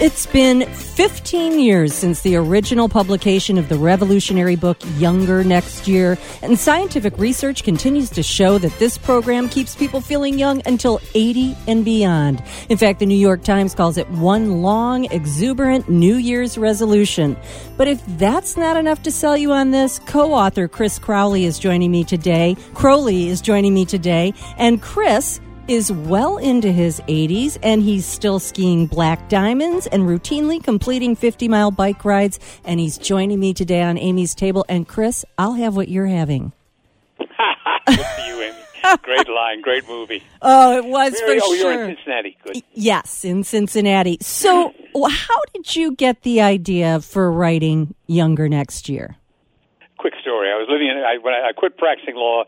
It's been 15 years since the original publication of the revolutionary book Younger Next Year, and scientific research continues to show that this program keeps people feeling young until 80 and beyond. In fact, the New York Times calls it one long, exuberant New Year's resolution. But if that's not enough to sell you on this, co-author Chris Crowley is joining me today. And Chris is well into his 80s, and he's still skiing black diamonds and routinely completing 50-mile bike rides, and he's joining me today on Amy's Table. And Chris, I'll have what you're having. Good for you, Amy. Great line, great movie. Oh, it was sure. You're in Cincinnati. Good. Yes, in Cincinnati. So how did you get the idea for writing Younger Next Year? Quick story. I was living in, when I quit practicing law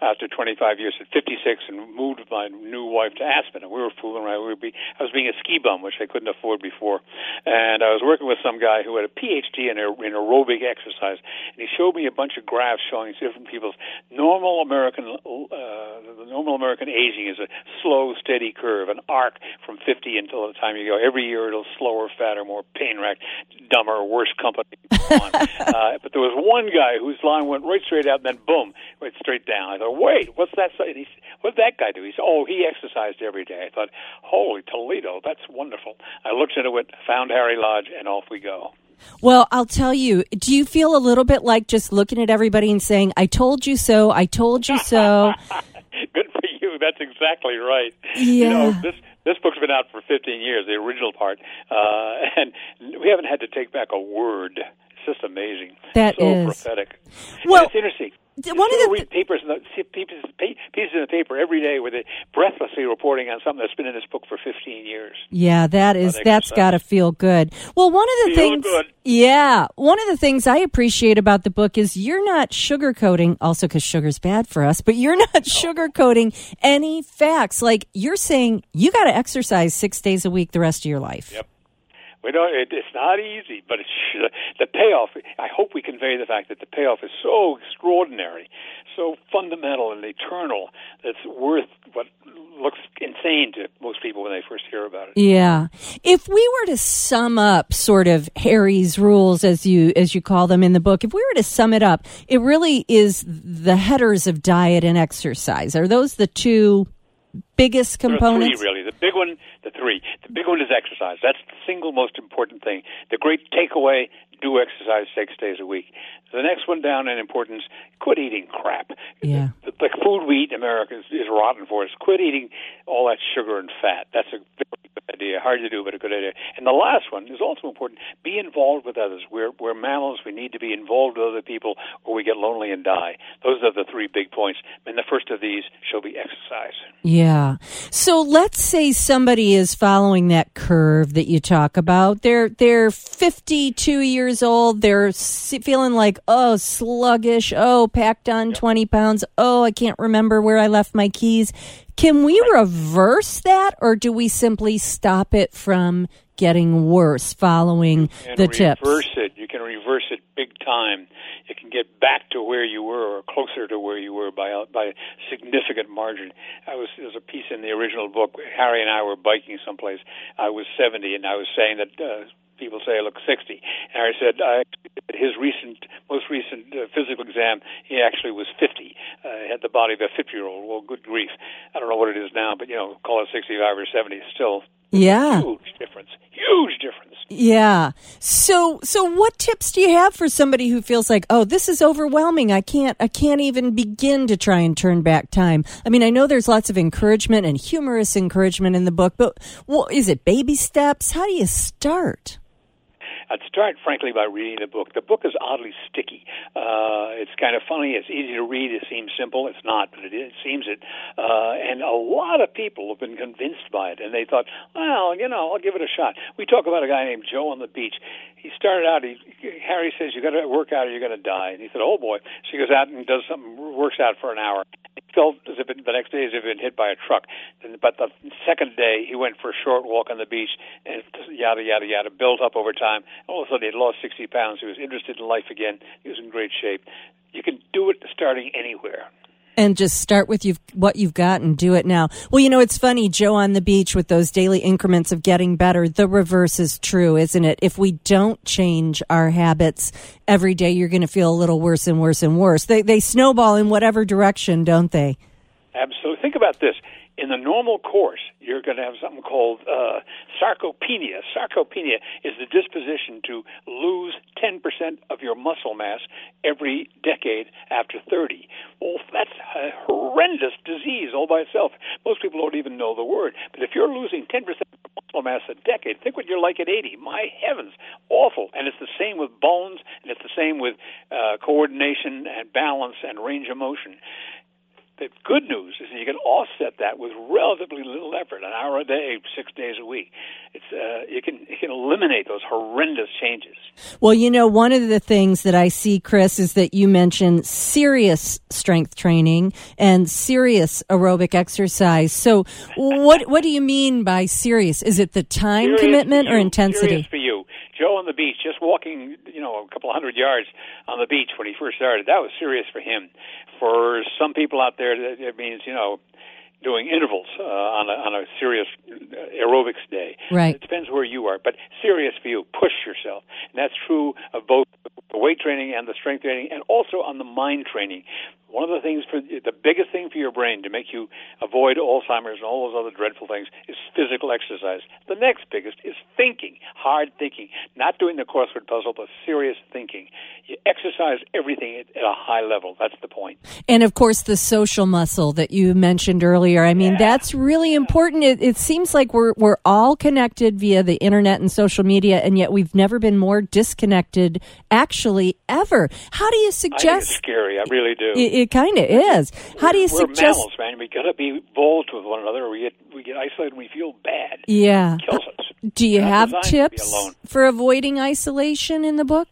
after 25 years at 56 and moved with my new wife to Aspen. And we were fooling around. I was being a ski bum, which I couldn't afford before. And I was working with some guy who had a PhD in aerobic exercise. And he showed me a bunch of graphs showing different people's normal American aging is a slow, steady curve, an arc from 50 until the time you go. Every year it'll slower, fatter, more pain-wrecked, dumber, worse company. But there was one guy whose line went right straight out and then boom, went straight down. I thought, wait, what's that? What did that guy do? He said, oh, he exercised every day. I thought, holy Toledo, that's wonderful. I looked into it, found Harry Lodge, and off we go. Well, I'll tell you, do you feel a little bit like just looking at everybody and saying, I told you so, I told you so? Good for you. That's exactly right. Yeah. You know, this book's been out for 15 years, the original part, and we haven't had to take back a word. It's just amazing. That so is prophetic. Well, and it's interesting. One of the read pieces in the paper every day where they're breathlessly reporting on something that's been in this book for 15 years. Yeah, that's got to feel good. Well, one of the things I appreciate about the book is you're not sugarcoating, also because sugar's bad for us, but you're not sugarcoating any facts. Like, you're saying you got to exercise 6 days a week the rest of your life. Yep. We don't. It's not easy, but the payoff. I hope we convey the fact that the payoff is so extraordinary, so fundamental and eternal. That's worth what looks insane to most people when they first hear about it. Yeah. If we were to sum up sort of Harry's rules, as you call them in the book, if we were to sum it up, it really is the headers of diet and exercise. Are those the two biggest components? There are three, really. The big one is exercise. That's the single most important thing. The great takeaway, do exercise 6 days a week. The next one down in importance, quit eating crap. Yeah. The food we eat in America is rotten for us. Quit eating all that sugar and fat. That's a very good idea. Hard to do, but a good idea. And the last one is also important. Be involved with others. We're mammals. We need to be involved with other people or we get lonely and die. Those are the three big points. And the first of these shall be exercise. Yeah. So let's say somebody is following that curve that you talk about. They're 52 years old. They're feeling like, oh, sluggish. Oh, packed on 20 pounds. Oh, I can't remember where I left my keys. Can we reverse that, or do we simply stop it from getting worse following the tips? You can reverse it big time. You can get back to where you were or closer to where you were by a significant margin. There's a piece in the original book. Harry and I were biking someplace. I was 70, and I was saying that people say I look 60. And I said, at his most recent physical exam, he actually was 50. Had the body of a 50-year-old. Well, good grief. I don't know what it is now, but, you know, call it 65 or 70 still. Yeah. Huge difference. Yeah. So what tips do you have for somebody who feels like, oh, this is overwhelming. I can't even begin to try and turn back time. I mean, I know there's lots of encouragement and humorous encouragement in the book, but is it baby steps? How do you start? I'd start, frankly, by reading the book. The book is oddly sticky. It's kind of funny. It's easy to read. It seems simple. It's not, but it seems it. And a lot of people have been convinced by it, and they thought, well, you know, I'll give it a shot. We talk about a guy named Joe on the beach. He started out, Harry says, you've got to work out or you're going to die. And he said, oh, boy. So he goes out and does something, works out for an hour. He felt as if the next day as if he had been hit by a truck. But the second day, he went for a short walk on the beach, and yada, yada, yada, built up over time. All of a sudden, he had lost 60 pounds. He was interested in life again. He was in great shape. You can do it starting anywhere. And just start with what you've got and do it now. Well, you know, it's funny, Joe on the beach with those daily increments of getting better, the reverse is true, isn't it? If we don't change our habits every day, you're going to feel a little worse and worse and worse. They snowball in whatever direction, don't they? Absolutely. Think about this. In the normal course, you're going to have something called sarcopenia. Sarcopenia is the disposition to lose 10% of your muscle mass every decade after 30. Well, that's a horrendous disease all by itself. Most people don't even know the word. But if you're losing 10% of muscle mass a decade, think what you're like at 80. My heavens, awful. And it's the same with bones, and it's the same with coordination and balance and range of motion. The good news is that you can offset that with relatively little effort, an hour a day, 6 days a week. It's you can eliminate those horrendous changes. Well, you know, one of the things that I see, Chris, is that you mentioned serious strength training and serious aerobic exercise. So what do you mean by serious? Is it the time serious commitment or intensity? Serious for you. Joe on the beach, just walking, you know, a couple hundred yards on the beach when he first started, that was serious for him. For some people out there, that means, you know, doing intervals on a serious aerobics day. Right. It depends where you are, but serious for you, push yourself. And that's true of both the weight training and the strength training, and also on the mind training. One of the things, the biggest thing for your brain to make you avoid Alzheimer's and all those other dreadful things is physical exercise. The next biggest is thinking, hard thinking, not doing the crossword puzzle, but serious thinking. You exercise everything at a high level. That's the point. And, of course, the social muscle that you mentioned earlier. I mean, that's really important. It seems like we're all connected via the Internet and social media, and yet we've never been more disconnected, actually, ever. How do you suggest... I think it's scary. I really do. It kind of is. How do you suggest... We're mammals, man. We've got to be bold with one another, or we get isolated and we feel bad. Yeah. It kills us. Do you have tips for avoiding isolation in the book?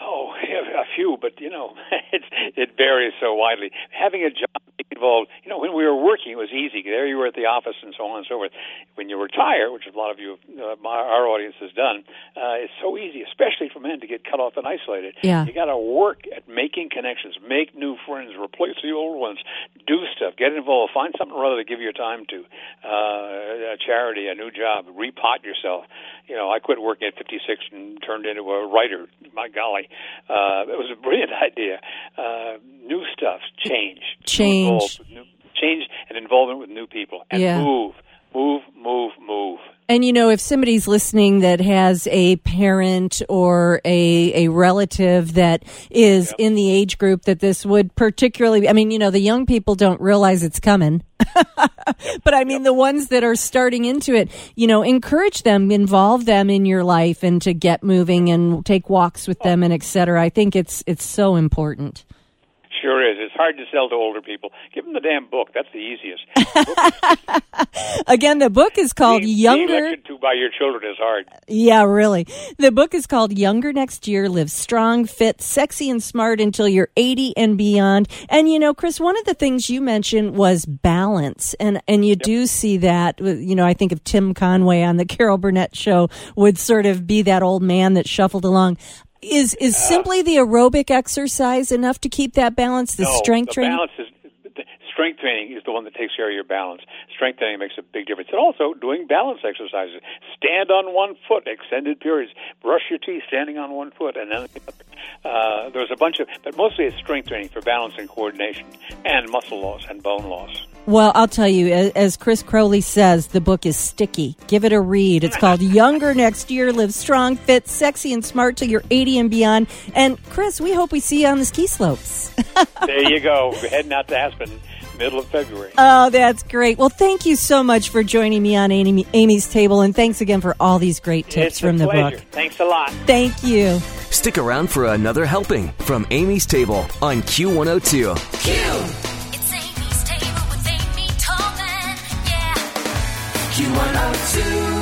Oh, a few, but, you know, it varies so widely. Having a job involved, you know, when we were working, it was easy. There you were at the office and so on and so forth. When you retire, which a lot of you, our audience has done, it's so easy, especially for men, to get cut off and isolated. Yeah. You got to work at making connections, make new friends, replace the old ones, do stuff, get involved, find something or other to give your time to, a charity, a new job, repot yourself. You know, I quit working at 56 and turned into a writer. My golly. It was a brilliant idea. New stuff, change. Change and involvement with new people. And move. And, you know, if somebody's listening that has a parent or a relative that is in the age group that this would particularly, I mean, you know, the young people don't realize it's coming. But, I mean, the ones that are starting into it, you know, encourage them, involve them in your life and to get moving and take walks with them and et cetera. I think it's so important. Sure is. It's hard to sell to older people. Give them the damn book. That's the easiest. Again, the book is called Younger... Being lectured to by your children is hard. Yeah, really. The book is called Younger Next Year, Live Strong, Fit, Sexy, and Smart Until You're 80 and Beyond. And, you know, Chris, one of the things you mentioned was balance. And you do see that, you know, I think of Tim Conway on The Carol Burnett Show would sort of be that old man that shuffled along. Is simply the aerobic exercise enough to keep that balance? The strength training? Strength training is the one that takes care of your balance. Strength training makes a big difference. And also doing balance exercises. Stand on one foot, extended periods. Brush your teeth standing on one foot. And then there's a bunch of, but mostly it's strength training for balance and coordination and muscle loss and bone loss. Well, I'll tell you, as Chris Crowley says, the book is sticky. Give it a read. It's called Younger Next Year, Live Strong, Fit, Sexy, and Smart Till You're 80 and Beyond. And, Chris, we hope we see you on the ski slopes. There you go. We're heading out to Aspen. Middle of February. Oh, that's great. Well, thank you so much for joining me on Amy's Table, and thanks again for all these great tips from the book. Thanks a lot. Thank you. Stick around for another helping from Amy's Table on Q102. Q! It's Amy's Table with Amy Tobin. Yeah. Q102.